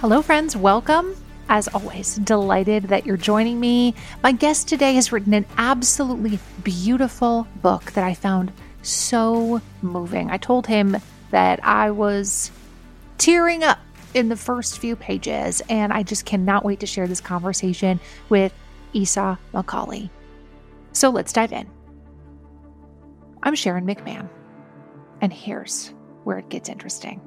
Hello friends, welcome. As always, delighted that you're joining me. My guest today has written an absolutely beautiful book that I found so moving. I told him that I was tearing up in the first few pages, and I just cannot wait to share this conversation with Esau McCaulley. So let's dive in. I'm Sharon McMahon, and here's where it gets interesting.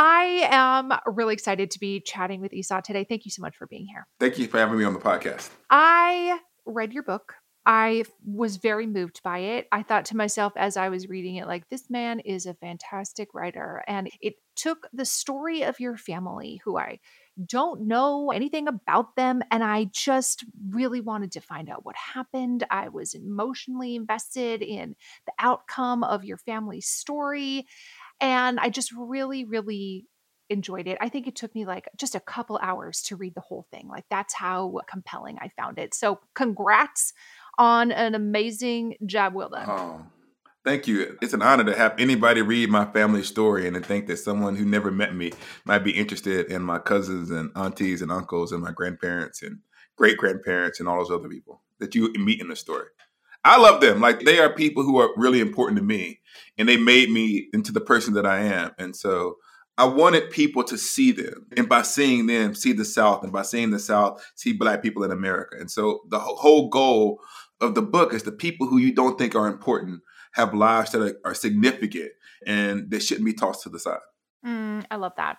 I am really excited to be chatting with Esau today. Thank you so much for being here. Thank you for having me on the podcast. I read your book. I was very moved by it. I thought to myself as I was reading it, like, this man is a fantastic writer. And it took the story of your family, who I don't know anything about them, and I just really wanted to find out what happened. I was emotionally invested in the outcome of your family's story. And I just really, really enjoyed it. I think it took me like just a couple hours to read the whole thing. Like, that's how compelling I found it. So congrats on an amazing job. Well done. Oh, thank you. It's an honor to have anybody read my family story and to think that someone who never met me might be interested in my cousins and aunties and uncles and my grandparents and great-grandparents and all those other people that you meet in the story. I love them. Like, they are people who are really important to me, and they made me into the person that I am. And so I wanted people to see them, and by seeing them, see the South, and by seeing the South, see Black people in America. And so the whole goal of the book is the people who you don't think are important have lives that are significant, and they shouldn't be tossed to the side. I love that.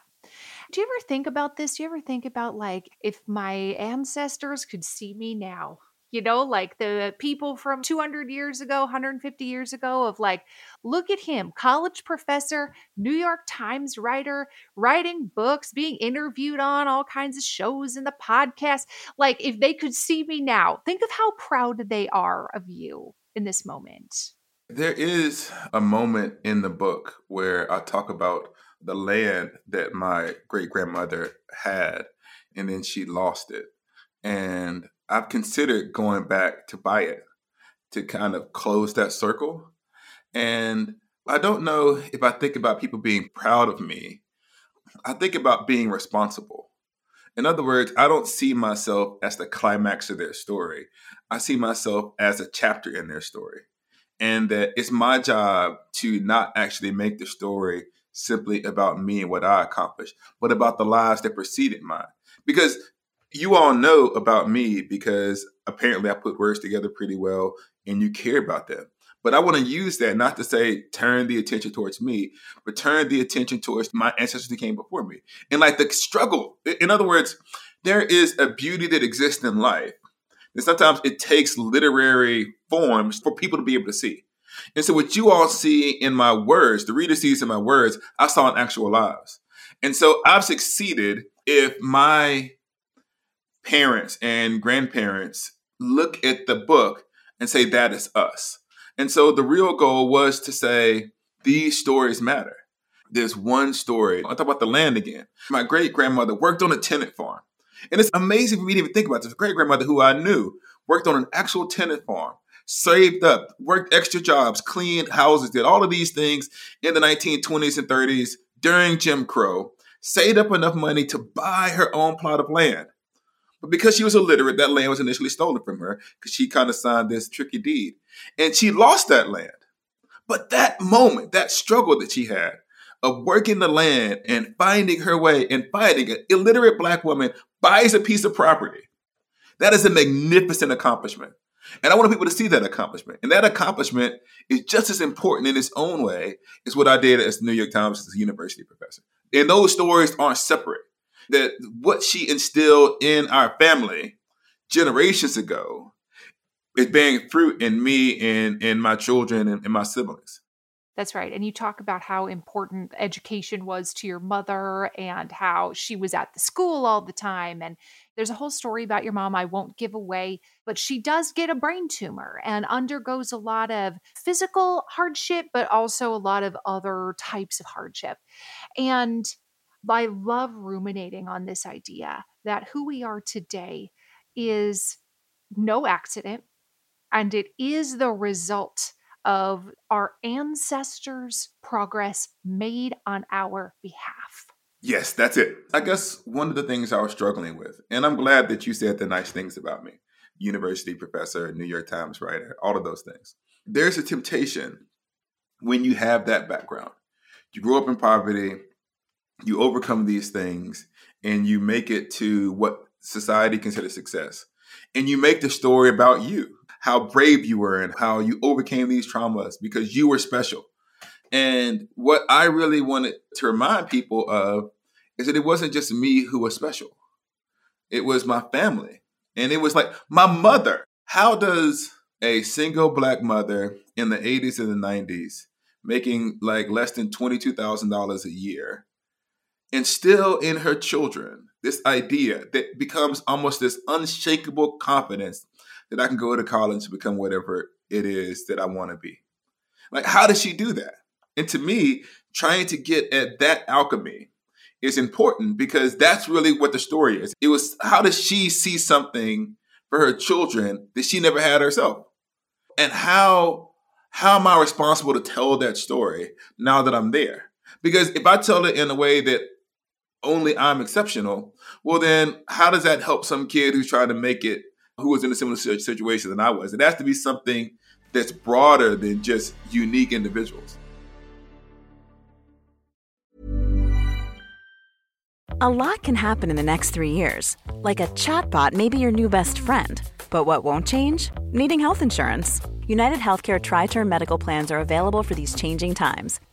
Do you ever think about this? Do you ever think about, like, if my ancestors could see me now? You know, like the people from 200 years ago, 150 years ago of like, look at him, college professor, New York Times writer, writing books, being interviewed on all kinds of shows and the podcast. Like, if they could see me now, think of how proud they are of you in this moment. There is a moment in the book where I talk about the land that my great-grandmother had, and then she lost it. And I've considered going back to buy it, to kind of close that circle. And I don't know if I think about people being proud of me. I think about being responsible. In other words, I don't see myself as the climax of their story. I see myself as a chapter in their story. And that it's my job to not actually make the story simply about me and what I accomplished, but about the lives that preceded mine. Because you all know about me because apparently I put words together pretty well and you care about them. But I want to use that not to say turn the attention towards me, but turn the attention towards my ancestors who came before me. And like the struggle, in other words, there is a beauty that exists in life. And sometimes it takes literary forms for people to be able to see. And so what you all see in my words, the reader sees in my words, I saw in actual lives. And so I've succeeded if my parents and grandparents look at the book and say, that is us. And so the real goal was to say, these stories matter. There's one story. I'll talk about the land again. My great-grandmother worked on a tenant farm. And it's amazing for me to even think about this. Great-grandmother who I knew worked on an actual tenant farm, saved up, worked extra jobs, cleaned houses, did all of these things in the 1920s and 30s during Jim Crow, saved up enough money to buy her own plot of land. But because she was illiterate, that land was initially stolen from her because she kind of signed this tricky deed. And she lost that land. But that moment, that struggle that she had of working the land and finding her way and fighting, an illiterate Black woman buys a piece of property. That is a magnificent accomplishment. And I want people to see that accomplishment. And that accomplishment is just as important in its own way as what I did as New York Times as a university professor. And those stories aren't separate. That what she instilled in our family generations ago is bearing fruit in me and my children and my siblings. That's right. And you talk about how important education was to your mother and how she was at the school all the time. And there's a whole story about your mom I won't give away, but she does get a brain tumor and undergoes a lot of physical hardship, but also a lot of other types of hardship. And I love ruminating on this idea that who we are today is no accident, and it is the result of our ancestors' progress made on our behalf. Yes, that's it. I guess one of the things I was struggling with, and I'm glad that you said the nice things about me, university professor, New York Times writer, all of those things. There's a temptation when you have that background. You grow up in poverty, you overcome these things, and you make it to what society considers success. And you make the story about you, how brave you were and how you overcame these traumas because you were special. And what I really wanted to remind people of is that it wasn't just me who was special. It was my family. And it was like my mother. How does a single Black mother in the 80s and the 90s making like less than $22,000 a year instill in her children this idea that becomes almost this unshakable confidence that I can go to college to become whatever it is that I want to be? Like, how does she do that? And to me, trying to get at that alchemy is important because that's really what the story is. It was, how does she see something for her children that she never had herself? And how am I responsible to tell that story now that I'm there? Because if I tell it in a way that only I'm exceptional, well, then how does that help some kid who's trying to make it, who was in a similar situation than I was? It has to be something that's broader than just unique individuals. A lot can happen in the next 3 years. Like a chatbot may be your new best friend. But what won't change? Needing health insurance. UnitedHealthcare Tri-Term Medical Plans are available for these changing times.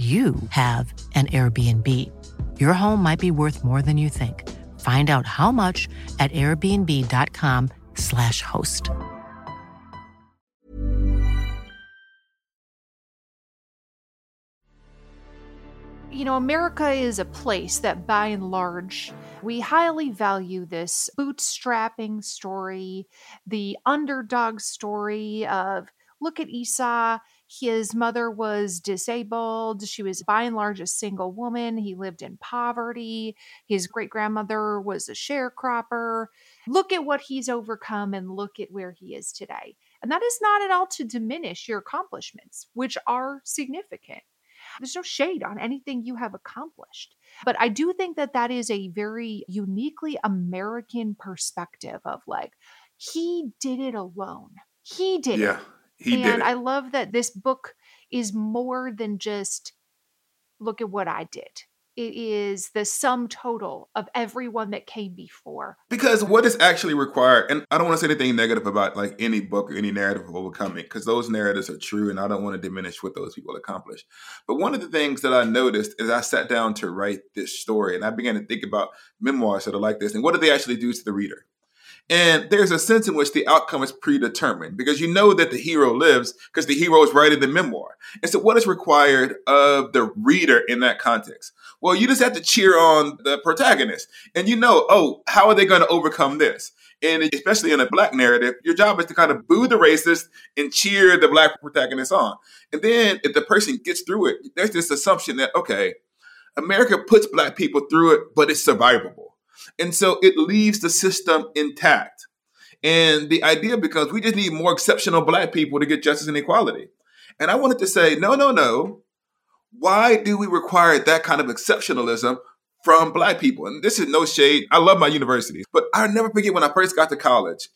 you have an Airbnb. Your home might be worth more than you think. Find out how much at airbnb.com/host. You know, America is a place that by and large, we highly value this bootstrapping story, the underdog story of, look at Esau. His mother was disabled. She was by and large a single woman. He lived in poverty. His great-grandmother was a sharecropper. Look at what he's overcome and look at where he is today. And that is not at all to diminish your accomplishments, which are significant. There's no shade on anything you have accomplished. But I do think that that is a very uniquely American perspective of like, he did it alone. He did it. And I love that this book is more than just look at what I did. It is the sum total of everyone that came before. Because what is actually required, and I don't want to say anything negative about like any book or any narrative of overcoming, because those narratives are true and I don't want to diminish what those people accomplished. But one of the things that I noticed as I sat down to write this story and I began to think about memoirs that are like this and what do they actually do to the reader? And there's a sense in which the outcome is predetermined because you know that the hero lives because the hero is writing the memoir. And so what is required of the reader in that context? Well, you just have to cheer on the protagonist and you know, oh, how are they going to overcome this? And especially in a Black narrative, your job is to kind of boo the racist and cheer the Black protagonist on. And then if the person gets through it, there's this assumption that, okay, America puts Black people through it, but it's survivable. And so it leaves the system intact. And the idea becomes we just need more exceptional Black people to get justice and equality. And I wanted to say, no. Why do we require that kind of exceptionalism from Black people? And this is no shade. I love my universities, but I'll never forget when I first got to college,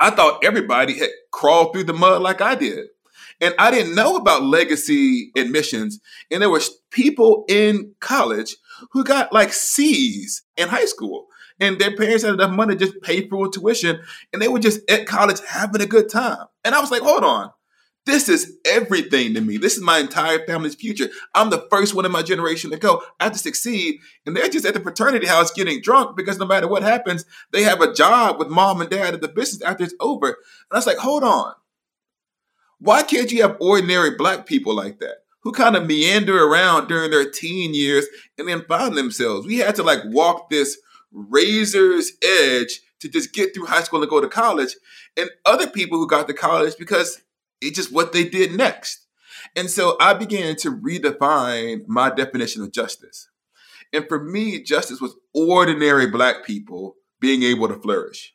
I thought everybody had crawled through the mud like I did. And I didn't know about legacy admissions. And there were people in college who got like C's in high school. And their parents had enough money to just pay for tuition. And they were just at college having a good time. And I was like, hold on. This is everything to me. This is my entire family's future. I'm the first one in my generation to go. I have to succeed. And they're just at the fraternity house getting drunk because no matter what happens, they have a job with mom and dad at the business after it's over. And I was like, hold on. Why can't you have ordinary Black people like that who kind of meander around during their teen years and then find themselves? We had to like walk this razor's edge to just get through high school and go to college. And other people who got to college because it's just what they did next. And so I began to redefine my definition of justice. And for me, justice was ordinary Black people being able to flourish.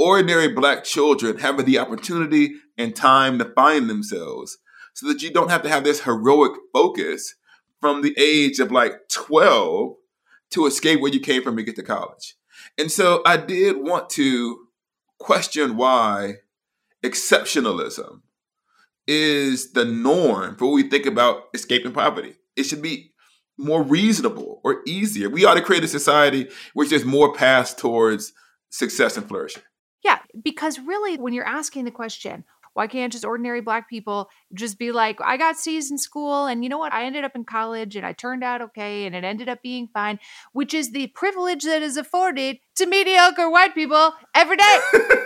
Ordinary Black children having the opportunity and time to find themselves so that you don't have to have this heroic focus from the age of like 12 to escape where you came from and get to college. And so I did want to question why exceptionalism is the norm for what we think about escaping poverty. It should be more reasonable or easier. We ought to create a society which is more paths towards success and flourishing. Yeah, because really when you're asking the question, why can't just ordinary Black people just be like, I got C's in school and you know what? I ended up in college and I turned out okay and it ended up being fine, which is the privilege that is afforded to mediocre white people every day.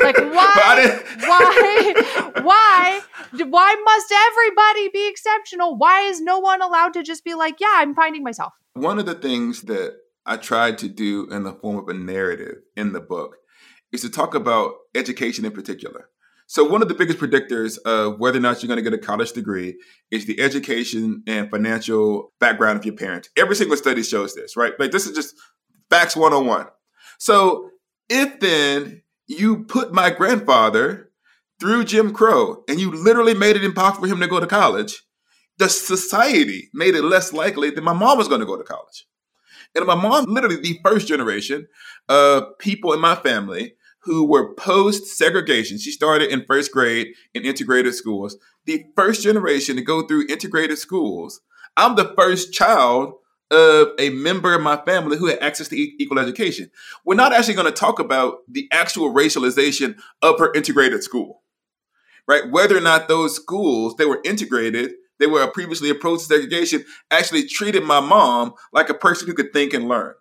Like why must everybody be exceptional? Why is no one allowed to just be like, yeah, I'm finding myself? One of the things that I tried to do in the form of a narrative in the book is to talk about education in particular. So one of the biggest predictors of whether or not you're going to get a college degree is the education and financial background of your parents. Every single study shows this, right? Like this is just facts 101. So if then you put my grandfather through Jim Crow and you literally made it impossible for him to go to college, the society made it less likely that my mom was going to go to college. And my mom, literally the first generation of people in my family who were post-segregation. She started in first grade in integrated schools. The first generation to go through integrated schools. I'm the first child of a member of my family who had access to equal education. We're not actually going to talk about the actual racialization of her integrated school, right? Whether or not those schools, they were integrated, they were previously opposed to segregation, actually treated my mom like a person who could think and learn.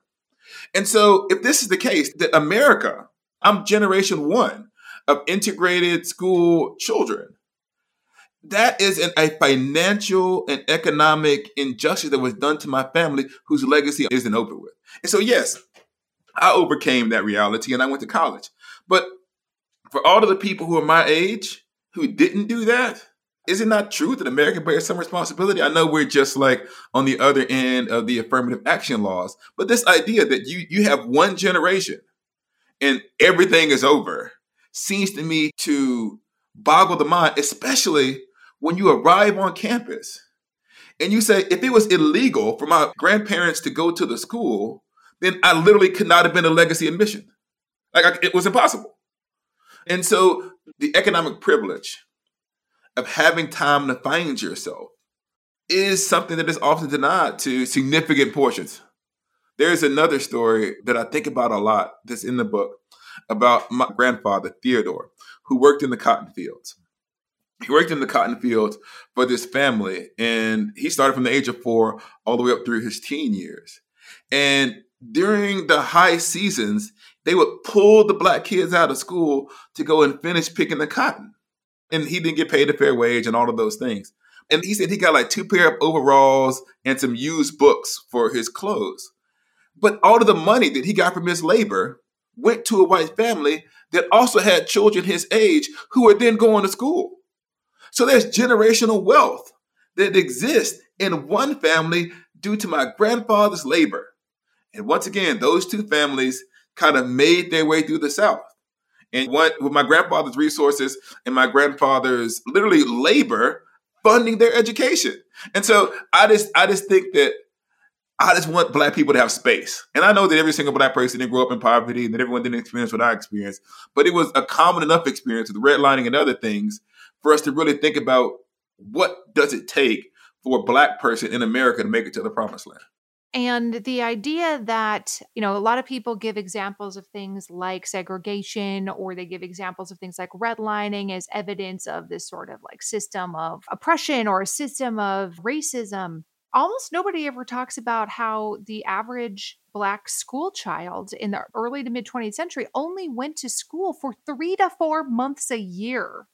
And so if this is the case, that America, I'm generation one of integrated school children. That is a financial and economic injustice that was done to my family whose legacy isn't over with. And so, yes, I overcame that reality and I went to college. But for all of the people who are my age who didn't do that, is it not true that America bears some responsibility? I know we're just like on the other end of the affirmative action laws, but this idea that you have one generation and everything is over seems to me to boggle the mind, especially when you arrive on campus and you say, if it was illegal for my grandparents to go to the school, then I literally could not have been a legacy admission. It was impossible. And so the economic privilege of having time to find yourself is something that is often denied to significant portions. There's another story that I think about a lot that's in the book about my grandfather, Theodore, who worked in the cotton fields. He worked in the cotton fields for this family, and he started from the age of 4 all the way up through his teen years. And during the high seasons, they would pull the Black kids out of school to go and finish picking the cotton. And he didn't get paid a fair wage and all of those things. And he said he got like 2 pair of overalls and some used books for his clothes. But all of the money that he got from his labor went to a white family that also had children his age who were then going to school. So there's generational wealth that exists in one family due to my grandfather's labor. And once again, those two families kind of made their way through the South. And with my grandfather's resources and my grandfather's literally labor, funding their education. And so I just think that I just want Black people to have space. And I know that every single Black person didn't grow up in poverty and that everyone didn't experience what I experienced, but it was a common enough experience with redlining and other things for us to really think about what does it take for a Black person in America to make it to the promised land. And the idea that, you know, a lot of people give examples of things like segregation, or they give examples of things like redlining as evidence of this sort of like system of oppression or a system of racism. Almost nobody ever talks about how the average Black school child in the early to mid 20th century only went to school for 3 to 4 months a year,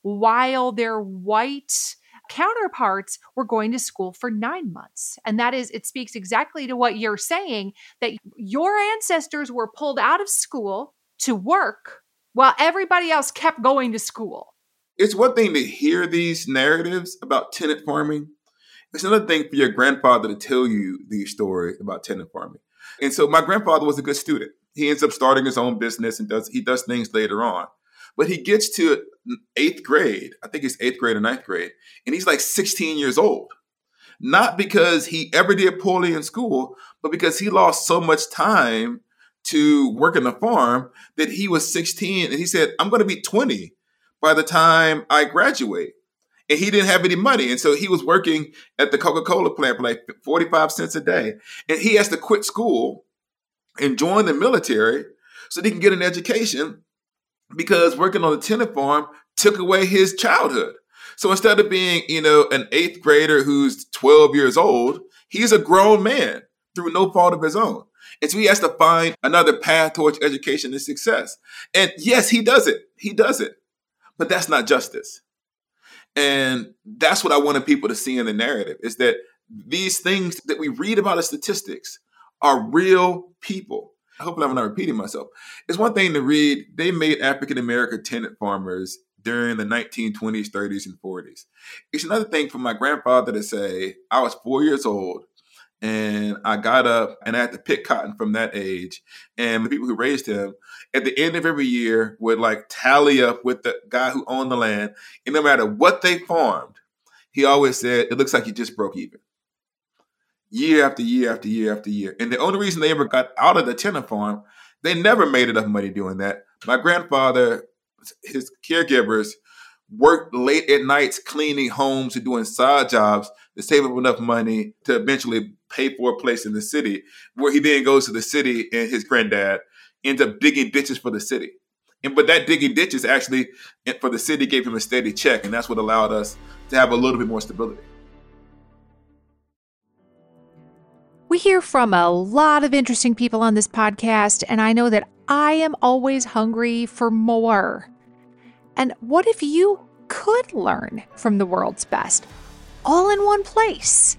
while their white counterparts were going to school for 9 months. And that is, it speaks exactly to what you're saying, that your ancestors were pulled out of school to work while everybody else kept going to school. It's one thing to hear these narratives about tenant farming. It's another thing for your grandfather to tell you these stories about tenant farming. And so my grandfather was a good student. He ends up starting his own business and does things later on. But he gets to eighth grade, I think it's eighth grade or ninth grade, and he's like 16 years old. Not because he ever did poorly in school, but because he lost so much time to work on the farm that he was 16. And he said, I'm going to be 20 by the time I graduate. And he didn't have any money. And so he was working at the Coca-Cola plant for like 45 cents a day. And he has to quit school and join the military so that he can get an education, because working on a tenant farm took away his childhood. So instead of being, you know, an eighth grader who's 12 years old, he's a grown man through no fault of his own. And so he has to find another path towards education and success. And yes, he does it. He does it. But that's not justice. And that's what I wanted people to see in the narrative, is that these things that we read about as statistics are real people. Hopefully I'm not repeating myself. It's one thing to read, they made African-American tenant farmers during the 1920s, 30s, and 40s. It's another thing for my grandfather to say, I was 4 years old and I got up and I had to pick cotton from that age. And the people who raised him at the end of every year would like tally up with the guy who owned the land. And no matter what they farmed, he always said, it looks like you just broke even. Year after year after year after year. And the only reason they ever got out of the tenant farm, they never made enough money doing that. My grandfather, his caregivers, worked late at nights cleaning homes and doing side jobs to save up enough money to eventually pay for a place in the city, where he then goes to the city and his granddad ends up digging ditches for the city. But that digging ditches actually for the city gave him a steady check, and that's what allowed us to have a little bit more stability. We hear from a lot of interesting people on this podcast, and I know that I am always hungry for more. And what if you could learn from the world's best all in one place?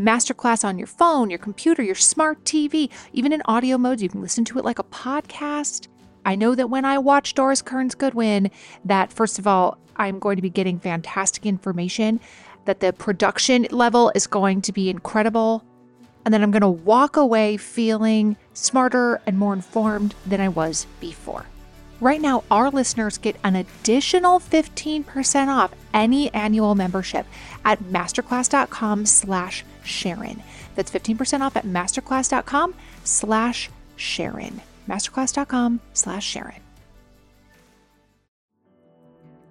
Masterclass on your phone, your computer, your smart TV, even in audio modes. You can listen to it like a podcast. I know that when I watch Doris Kearns Goodwin, that first of all, I'm going to be getting fantastic information, that the production level is going to be incredible. And then I'm going to walk away feeling smarter and more informed than I was before. Right now, our listeners get an additional 15% off any annual membership at masterclass.com/Sharon. That's 15% off at masterclass.com/Sharon. Masterclass.com/Sharon.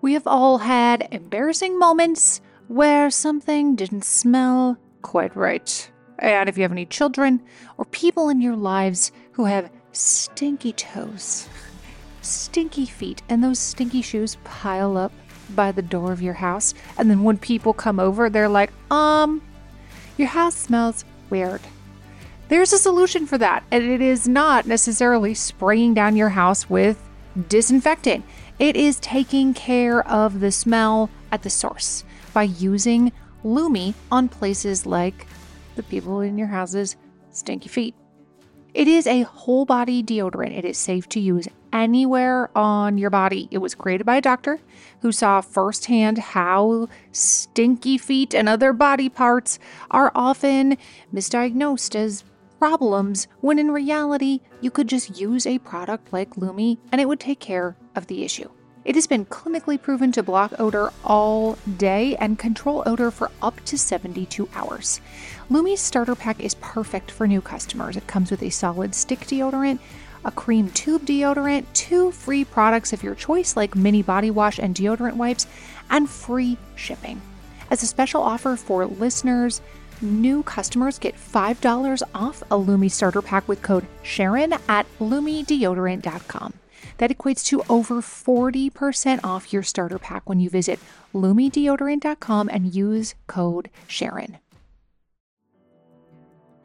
We have all had embarrassing moments where something didn't smell quite right. And if you have any children or people in your lives who have stinky toes, stinky feet, and those stinky shoes pile up by the door of your house, and then when people come over, they're like, your house smells weird. There's a solution for that, and it is not necessarily spraying down your house with disinfectant. It is taking care of the smell at the source by using Lumi on places like the people in your houses stinky feet. It is a whole body deodorant. It is safe to use anywhere on your body. It was created by a doctor who saw firsthand how stinky feet and other body parts are often misdiagnosed as problems, when in reality, you could just use a product like Lumi and it would take care of the issue. It has been clinically proven to block odor all day and control odor for up to 72 hours. Lumi's starter pack is perfect for new customers. It comes with a solid stick deodorant, a cream tube deodorant, 2 free products of your choice like mini body wash and deodorant wipes, and free shipping. As a special offer for listeners, new customers get $5 off a Lumi starter pack with code Sharon at LumiDeodorant.com. That equates to over 40% off your starter pack when you visit LumiDeodorant.com and use code Sharon.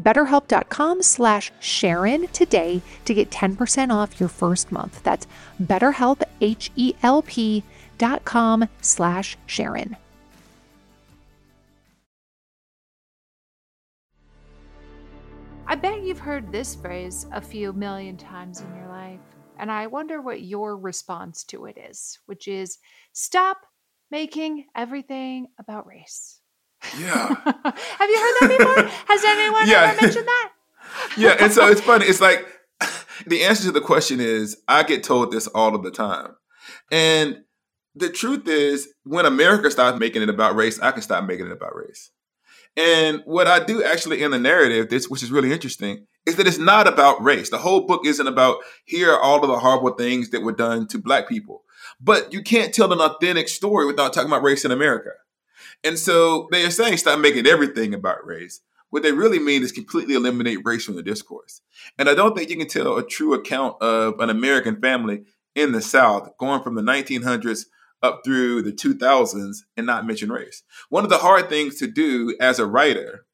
BetterHelp.com/Sharon today to get 10% off your first month. That's BetterHelp, HELP.com/Sharon. I bet you've heard this phrase a few million times in your life, and I wonder what your response to it is, which is stop making everything about race. Yeah. Have you heard that before? Has anyone ever mentioned that? Yeah, and so it's funny. It's like the answer to the question is I get told this all of the time. And the truth is when America stops making it about race, I can stop making it about race. And what I do actually in the narrative, which is really interesting, is that it's not about race. The whole book isn't about here are all of the horrible things that were done to Black people. But you can't tell an authentic story without talking about race in America. And so they are saying stop making everything about race. What they really mean is completely eliminate race from the discourse. And I don't think you can tell a true account of an American family in the South going from the 1900s up through the 2000s and not mention race. One of the hard things to do as a writer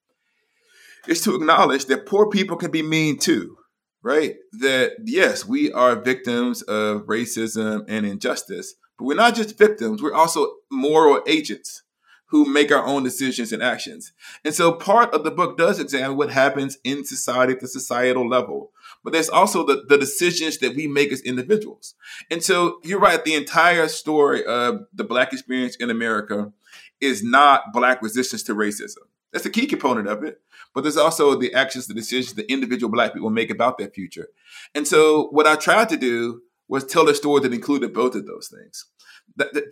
is to acknowledge that poor people can be mean too, right? That, yes, we are victims of racism and injustice, but we're not just victims. We're also moral agents who make our own decisions and actions. And so part of the book does examine what happens in society at the societal level, but there's also the decisions that we make as individuals. And so you're right, the entire story of the Black experience in America is not Black resistance to racism. That's a key component of it, but there's also the actions, the decisions that individual Black people make about their future. And so what I tried to do was tell a story that included both of those things.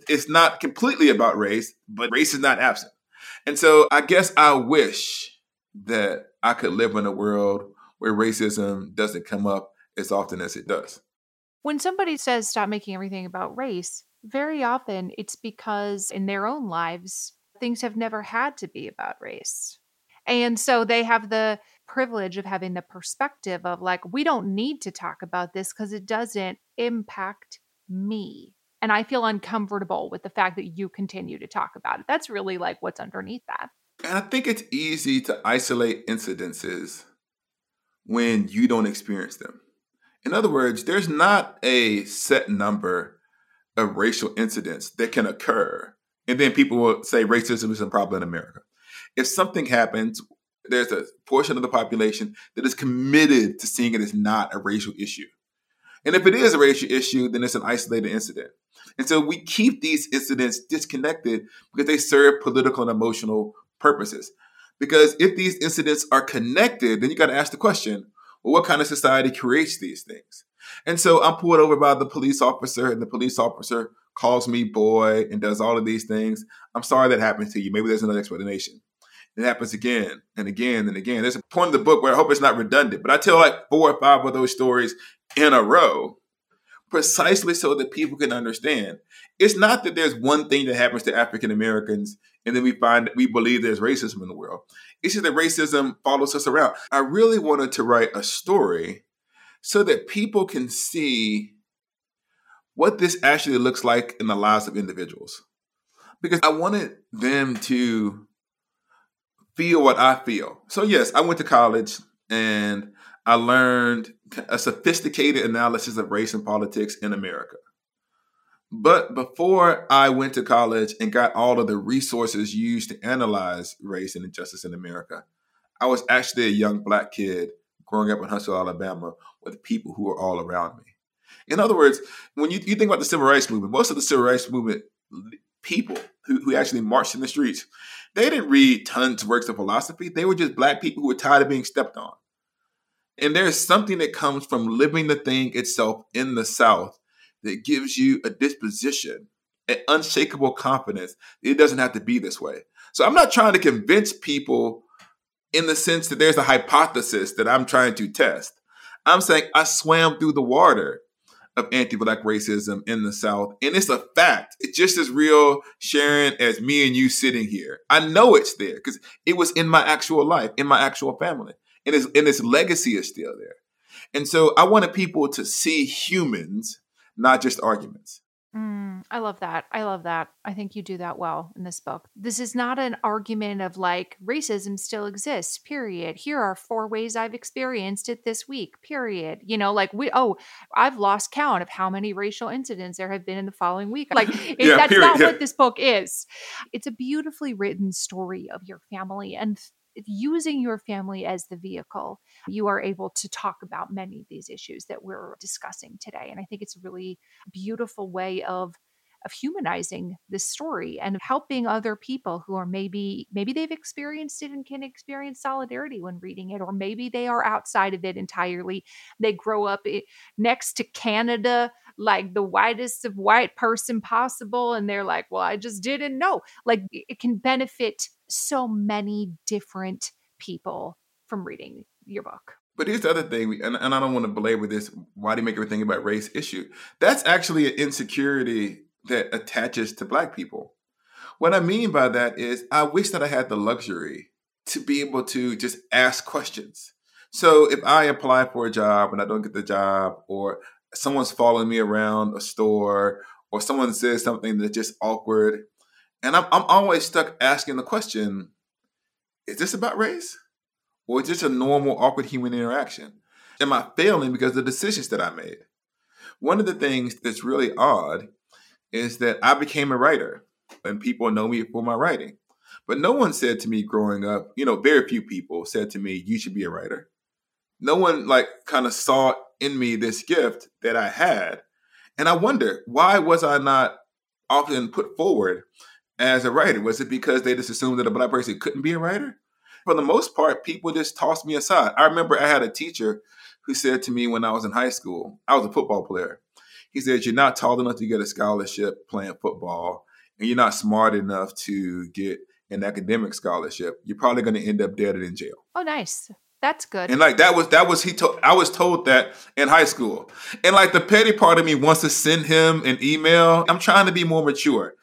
It's not completely about race, but race is not absent. And so I guess I wish that I could live in a world where racism doesn't come up as often as it does. When somebody says stop making everything about race, very often it's because in their own lives, things have never had to be about race. And so they have the privilege of having the perspective of like, we don't need to talk about this because it doesn't impact me. And I feel uncomfortable with the fact that you continue to talk about it. That's really like what's underneath that. And I think it's easy to isolate incidences when you don't experience them. In other words, there's not a set number of racial incidents that can occur. And then people will say racism is a problem in America. If something happens, there's a portion of the population that is committed to seeing it as not a racial issue. And if it is a racial issue, then it's an isolated incident. And so we keep these incidents disconnected because they serve political and emotional purposes. Because if these incidents are connected, then you got to ask the question, well, what kind of society creates these things? And so I'm pulled over by the police officer, and the police officer calls me boy and does all of these things. I'm sorry that happened to you. Maybe there's another explanation. It happens again and again and again. There's a point in the book where I hope it's not redundant, but I tell like 4 or 5 of those stories in a row, precisely so that people can understand. It's not that there's one thing that happens to African Americans and then we find we believe there's racism in the world. It's just that racism follows us around. I really wanted to write a story so that people can see what this actually looks like in the lives of individuals. Because I wanted them to feel what I feel. So yes, I went to college and I learned a sophisticated analysis of race and politics in America. But before I went to college and got all of the resources used to analyze race and injustice in America, I was actually a young Black kid growing up in Huntsville, Alabama, with people who were all around me. In other words, when you think about the Civil Rights Movement, most of the Civil Rights Movement people who actually marched in the streets, they didn't read tons of works of philosophy. They were just Black people who were tired of being stepped on. And there's something that comes from living the thing itself in the South that gives you a disposition, an unshakable confidence. It doesn't have to be this way. So I'm not trying to convince people in the sense that there's a hypothesis that I'm trying to test. I'm saying I swam through the water of anti-Black racism in the South. And it's a fact. It's just as real, Sharon, as me and you sitting here. I know it's there because it was in my actual life, in my actual family. And its legacy is still there. And so I wanted people to see humans, not just arguments. I love that. I think you do that well in this book. This is not an argument of like, racism still exists, period. Here are 4 ways I've experienced it this week, period. You know, like I've lost count of how many racial incidents there have been in the following week. Like that's period. Not what this book is. It's a beautifully written story of your family, and using your family as the vehicle, you are able to talk about many of these issues that we're discussing today. And I think it's a really beautiful way of humanizing this story and of helping other people who are maybe they've experienced it and can experience solidarity when reading it, or maybe they are outside of it entirely. They grow up next to Canada, like the whitest of white person possible. And they're like, well, I just didn't know. Like it can benefit so many different people from reading your book. But here's the other thing, and I don't want to belabor this, why do you make everything about race issue? That's actually an insecurity that attaches to Black people. What I mean by that is I wish that I had the luxury to be able to just ask questions. So if I apply for a job and I don't get the job, or someone's following me around a store, or someone says something that's just awkward, and I'm always stuck asking the question, is this about race? Or is this a normal, awkward human interaction? Am I failing because of the decisions that I made? One of the things that's really odd is that I became a writer, and people know me for my writing. But no one said to me growing up, very few people said to me, you should be a writer. No one kind of saw in me this gift that I had. And I wonder, why was I not often put forward as a writer? Was it because they just assumed that a Black person couldn't be a writer? For the most part, people just tossed me aside. I remember I had a teacher who said to me when I was in high school, I was a football player. He said, you're not tall enough to get a scholarship playing football, and you're not smart enough to get an academic scholarship. You're probably going to end up dead or in jail. Oh, nice. That's good. And I was told that in high school. And the petty part of me wants to send him an email. I'm trying to be more mature.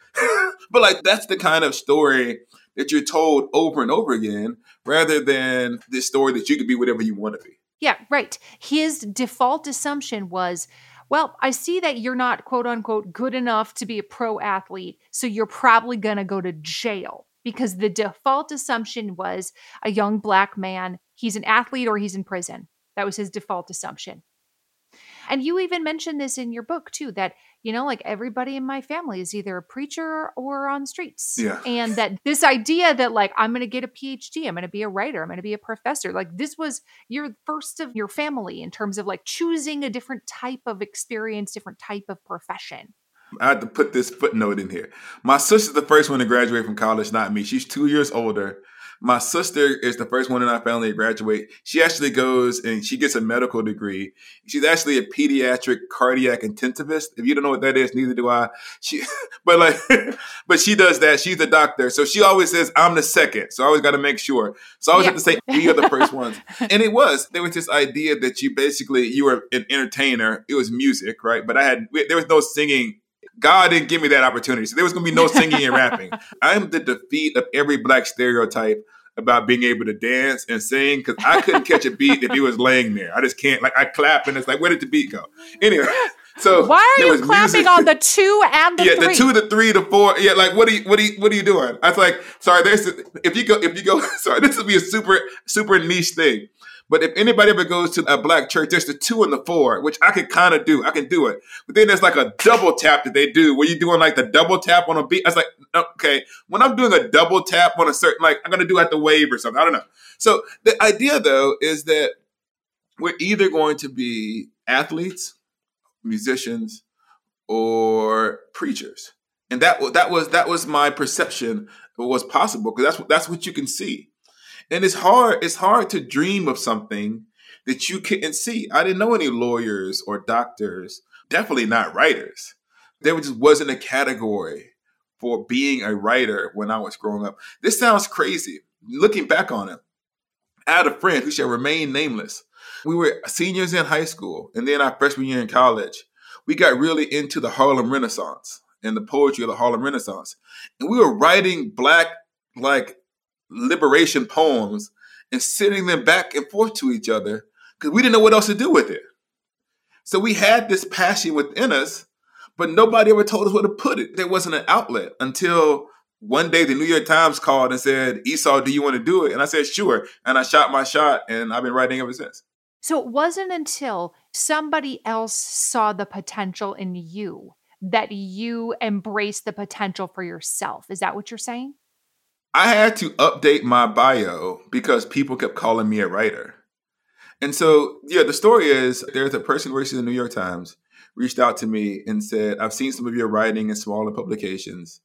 But that's the kind of story that you're told over and over again, rather than this story that you could be whatever you want to be. Yeah, right. His default assumption was, well, I see that you're not, quote unquote, good enough to be a pro athlete, so you're probably going to go to jail. Because the default assumption was a young Black man, he's an athlete or he's in prison. That was his default assumption. And you even mentioned this in your book, too, that, everybody in my family is either a preacher or on streets. Yeah. And that this idea that I'm going to get a PhD, I'm going to be a writer, I'm going to be a professor. This was your first of your family in terms of choosing a different type of experience, different type of profession. I had to put this footnote in here. My sister's the first one to graduate from college, not me. She's 2 years older. My sister is the first one in our family to graduate. She actually goes and she gets a medical degree. She's actually a pediatric cardiac intensivist. If you don't know what that is, neither do I. But she does that. She's a doctor. So she always says, I'm the second. So I always got to make sure. So I always have to say, we are the first ones. And there was this idea that you were an entertainer. It was music, right? But there was no singing. God didn't give me that opportunity. So there was going to be no singing and rapping. I'm the defeat of every Black stereotype about being able to dance and sing, because I couldn't catch a beat if it was laying there. I just can't. Like, I clap and it's like, where did the beat go? Anyway. So why are you clapping music on the two and the three? Yeah, the two, the three, the four. Yeah, like what are you doing? I was like, sorry, sorry, this would be a super, super niche thing. But if anybody ever goes to a Black church, there's the two and the four, which I could kind of do. I can do it. But then there's like a double tap that they do where you're doing like the double tap on a beat. I was like, okay, when I'm doing a double tap on a certain, like I'm going to do at the wave or something. I don't know. So the idea, though, is that we're either going to be athletes, musicians, or preachers. And that was my perception of what's possible, because that's what you can see. And it's hard to dream of something that you couldn't see. I didn't know any lawyers or doctors, definitely not writers. There just wasn't a category for being a writer when I was growing up. This sounds crazy. Looking back on it, I had a friend who shall remain nameless. We were seniors in high school, and then our freshman year in college, we got really into the Harlem Renaissance and the poetry of the Harlem Renaissance. And we were writing Black, like, liberation poems and sending them back and forth to each other because we didn't know what else to do with it. So we had this passion within us, but nobody ever told us where to put it. There wasn't an outlet until one day the New York Times called and said, Esau, do you want to do it? And I said, sure. And I shot my shot, and I've been writing ever since. So it wasn't until somebody else saw the potential in you that you embraced the potential for yourself. Is that what you're saying? I had to update my bio because people kept calling me a writer. And so, yeah, the story is there's a person working in the New York Times reached out to me and said, I've seen some of your writing in smaller publications.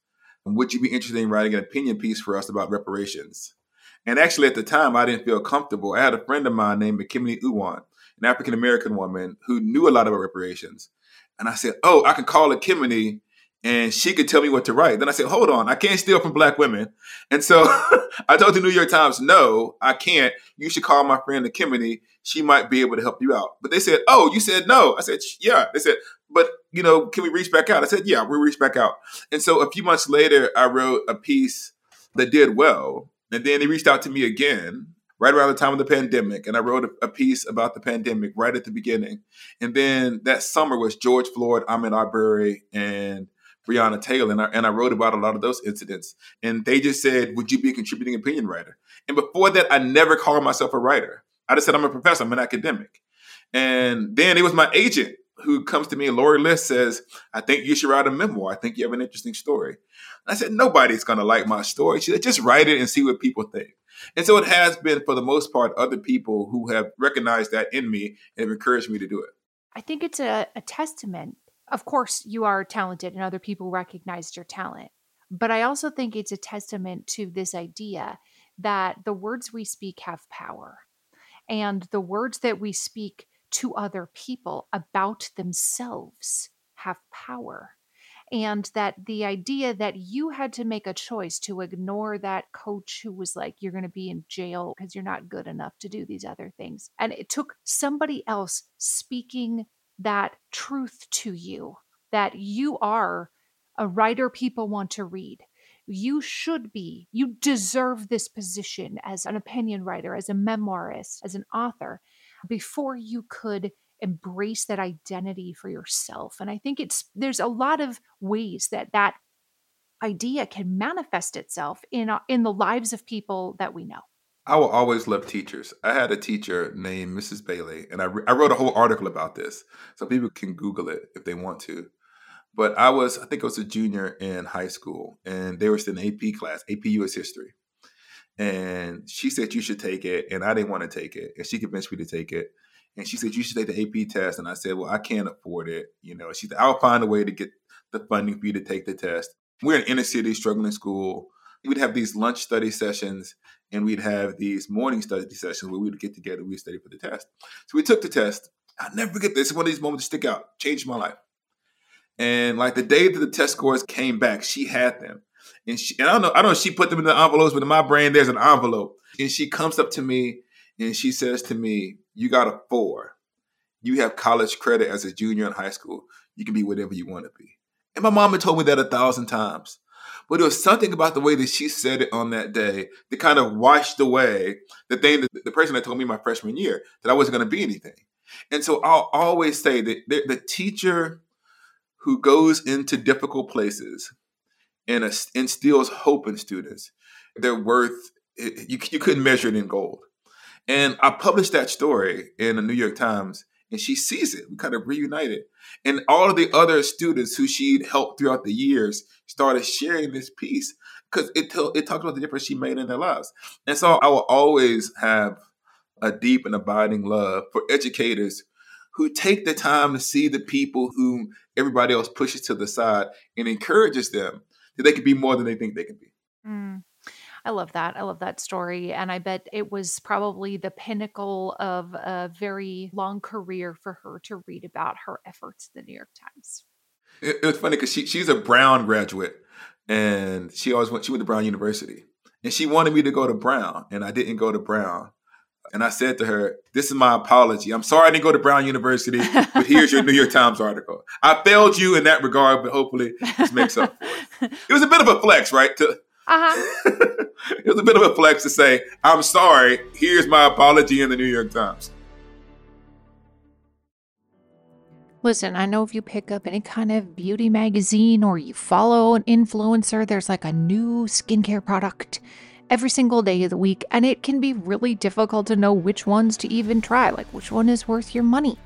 And would you be interested in writing an opinion piece for us about reparations? And actually, at the time, I didn't feel comfortable. I had a friend of mine named McKimini Uwan, an African-American woman who knew a lot about reparations. And I said, oh, I can call it Kimini, and she could tell me what to write. Then I said, hold on, I can't steal from Black women. And so I told the New York Times, no, I can't. You should call my friend McKimini. She might be able to help you out. But they said, oh, you said no. I said, yeah. They said, but, can we reach back out? I said, yeah, we'll reach back out. And so a few months later, I wrote a piece that did well. And then they reached out to me again right around the time of the pandemic. And I wrote a piece about the pandemic right at the beginning. And then that summer was George Floyd, Ahmaud Arbery, and Breonna Taylor, and I wrote about a lot of those incidents. And they just said, would you be a contributing opinion writer? And before that, I never called myself a writer. I just said, I'm a professor, I'm an academic. And then it was my agent who comes to me, Lori List, says, I think you should write a memoir. I think you have an interesting story. And I said, nobody's going to like my story. She said, just write it and see what people think. And so it has been, for the most part, other people who have recognized that in me and have encouraged me to do it. I think it's a testament. Of course, you are talented and other people recognized your talent. But I also think it's a testament to this idea that the words we speak have power. And the words that we speak to other people about themselves have power. And that the idea that you had to make a choice to ignore that coach who was like, you're going to be in jail because you're not good enough to do these other things. And it took somebody else speaking that truth to you, that you are a writer people want to read. You should be, you deserve this position as an opinion writer, as a memoirist, as an author, before you could embrace that identity for yourself. And I think there's a lot of ways that idea can manifest itself in the lives of people that we know. I will always love teachers. I had a teacher named Mrs. Bailey, and I wrote a whole article about this, so people can Google it if they want to. But I think I was a junior in high school, and there was an AP class, AP U.S. History. And she said, you should take it, and I didn't want to take it. And she convinced me to take it. And she said, you should take the AP test. And I said, well, I can't afford it. She said, I'll find a way to get the funding for you to take the test. We're an inner city struggling school. we'd have these lunch study sessions and we'd have these morning study sessions where we'd get together, we'd study for the test. So we took the test. I'll never forget this. One of these moments that stick out, changed my life. And like the day that the test scores came back, she had them. And I don't know, she put them in the envelopes, but in my brain, there's an envelope. And she comes up to me and she says to me, "You got a 4. You have college credit as a junior in high school. You can be whatever you want to be." And my mom had told me that 1,000 times. But there was something about the way that she said it on that day that kind of washed away the thing that the person that told me my freshman year that I wasn't going to be anything. And so I'll always say that the teacher who goes into difficult places and instills hope in students, their worth, you couldn't measure it in gold. And I published that story in the New York Times, and she sees it. We kind of reunited. And all of the other students who she'd helped throughout the years started sharing this piece because it talked about the difference she made in their lives. And so I will always have a deep and abiding love for educators who take the time to see the people whom everybody else pushes to the side and encourages them that they can be more than they think they can be. Mm. I love that. I love that story. And I bet it was probably the pinnacle of a very long career for her to read about her efforts in the New York Times. It was funny because she's a Brown graduate and she went to Brown University and she wanted me to go to Brown and I didn't go to Brown. And I said to her, "This is my apology. I'm sorry I didn't go to Brown University, but here's your New York Times article. I failed you in that regard, but hopefully this makes up for it." It was a bit of a flex, right? It was a bit of a flex to say, "I'm sorry, here's my apology in the New York Times." Listen, I know if you pick up any kind of beauty magazine or you follow an influencer, there's like a new skincare product every single day of the week, and it can be really difficult to know which ones to even try, like which one is worth your money.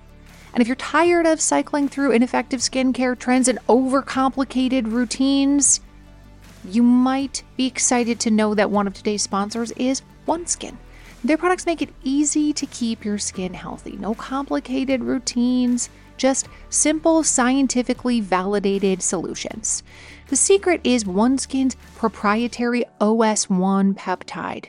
And if you're tired of cycling through ineffective skincare trends and overcomplicated routines, you might be excited to know that one of today's sponsors is OneSkin. Their products make it easy to keep your skin healthy. No complicated routines, just simple, scientifically validated solutions. The secret is OneSkin's proprietary OS1 peptide.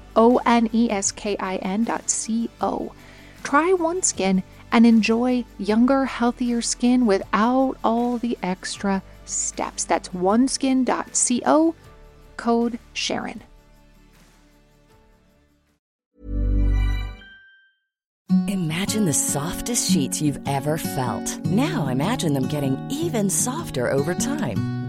ONESKIN.co. Try OneSkin and enjoy younger, healthier skin without all the extra steps. That's oneskin.co, code Sharon. Imagine the softest sheets you've ever felt. Now imagine them getting even softer over time.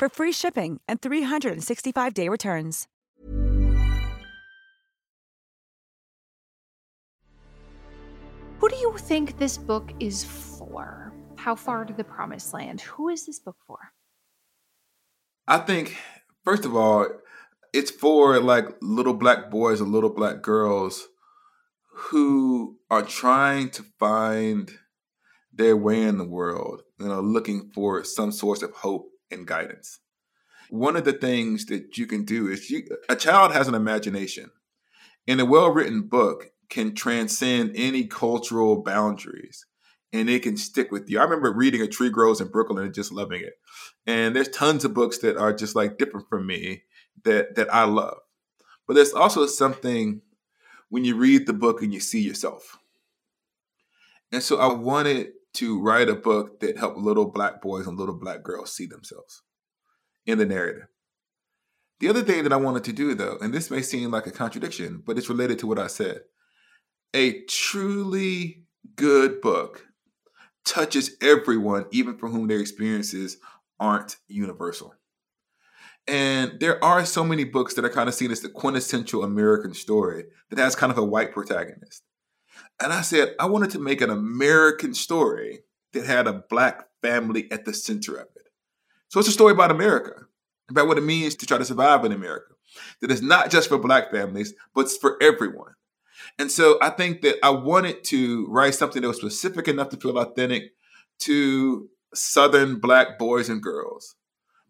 for free shipping and 365-day returns. Who do you think this book is for? How Far to the Promised Land? Who is this book for? I think, first of all, it's for like little black boys and little black girls who are trying to find their way in the world and are looking for some source of hope and guidance. One of the things that you can do is a child has an imagination, and a well-written book can transcend any cultural boundaries, and it can stick with you. I remember reading A Tree Grows in Brooklyn and just loving it. And there's tons of books that are just like different from me that I love. But there's also something when you read the book and you see yourself. And so I wanted to write a book that helped little black boys and little black girls see themselves in the narrative. The other thing that I wanted to do, though, and this may seem like a contradiction, but it's related to what I said. A truly good book touches everyone, even for whom their experiences aren't universal. And there are so many books that are kind of seen as the quintessential American story that has kind of a white protagonist. And I said, I wanted to make an American story that had a black family at the center of it. So it's a story about America, about what it means to try to survive in America, that is not just for black families, but it's for everyone. And so I think that I wanted to write something that was specific enough to feel authentic to Southern black boys and girls,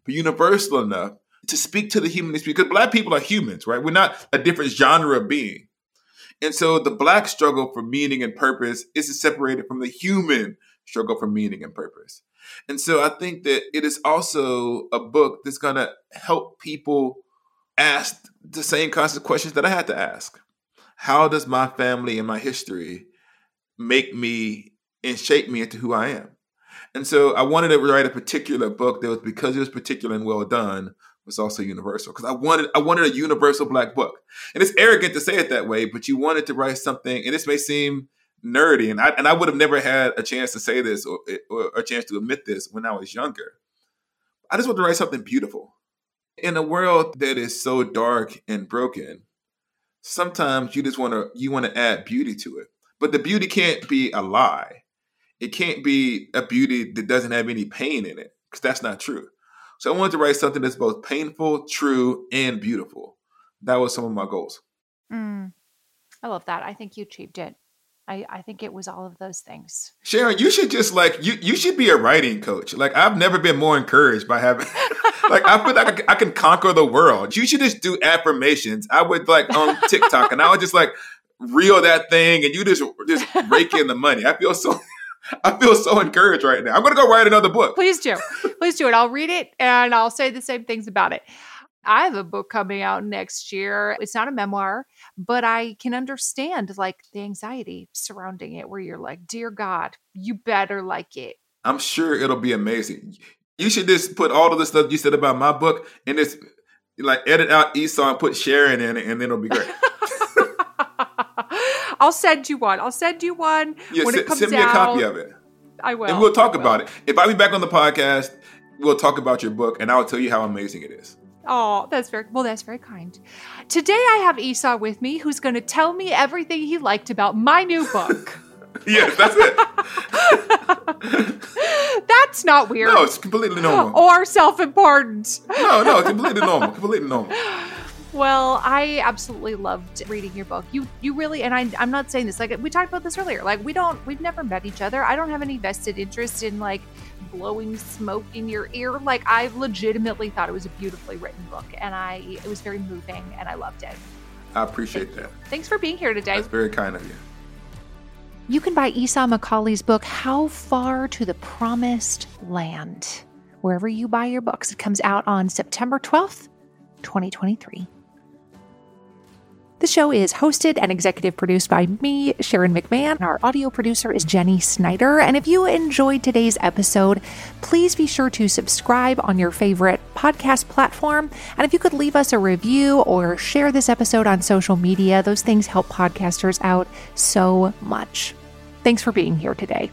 but universal enough to speak to the human experience, because black people are humans, right? We're not a different genre of being. And so the black struggle for meaning and purpose isn't separated from the human struggle for meaning and purpose. And so I think that it is also a book that's going to help people ask the same kinds of questions that I had to ask. How does my family and my history make me and shape me into who I am? And so I wanted to write a particular book that was, because it was particular and well done, was also universal, because I wanted a universal black book. And it's arrogant to say it that way, but you wanted to write something, and this may seem nerdy, and I would have never had a chance to say this or a chance to admit this when I was younger. I just wanted to write something beautiful. In a world that is so dark and broken, sometimes you just want to add beauty to it. But the beauty can't be a lie. It can't be a beauty that doesn't have any pain in it, because that's not true. So I wanted to write something that's both painful, true, and beautiful. That was some of my goals. I love that. I think you achieved it. I think it was all of those things. Sharon, you should just you should be a writing coach. Like, I've never been more encouraged by having, like, I feel like I can conquer the world. You should just do affirmations. I would on TikTok and I would just reel that thing and you just rake in the money. I feel so encouraged right now. I'm going to go write another book. Please do. Please do it. I'll read it and I'll say the same things about it. I have a book coming out next year. It's not a memoir, but I can understand the anxiety surrounding it, where you're like, dear God, you better like it. I'm sure it'll be amazing. You should just put all of the stuff you said about my book and just edit out Esau and put Sharon in it, and then it'll be great. I'll send you one. Yeah, when it comes out. Send me a copy of it. I will. And we'll talk about it. If I be back on the podcast, we'll talk about your book and I'll tell you how amazing it is. Oh, that's very kind. Today I have Esau with me, who's going to tell me everything he liked about my new book. Yes, that's it. That's not weird. No, it's completely normal. Or self-important. No, completely normal. Completely normal. Well, I absolutely loved reading your book. You really, and I'm not saying this, we talked about this earlier, we've never met each other. I don't have any vested interest in blowing smoke in your ear. I legitimately thought it was a beautifully written book, and it was very moving and I loved it. I appreciate that. Thanks for being here today. That's very kind of you. You can buy Esau McCaulley's book, How Far to the Promised Land, wherever you buy your books. It comes out on September 12th, 2023. The show is hosted and executive produced by me, Sharon McMahon. Our audio producer is Jenny Snyder. And if you enjoyed today's episode, please be sure to subscribe on your favorite podcast platform. And if you could leave us a review or share this episode on social media, those things help podcasters out so much. Thanks for being here today.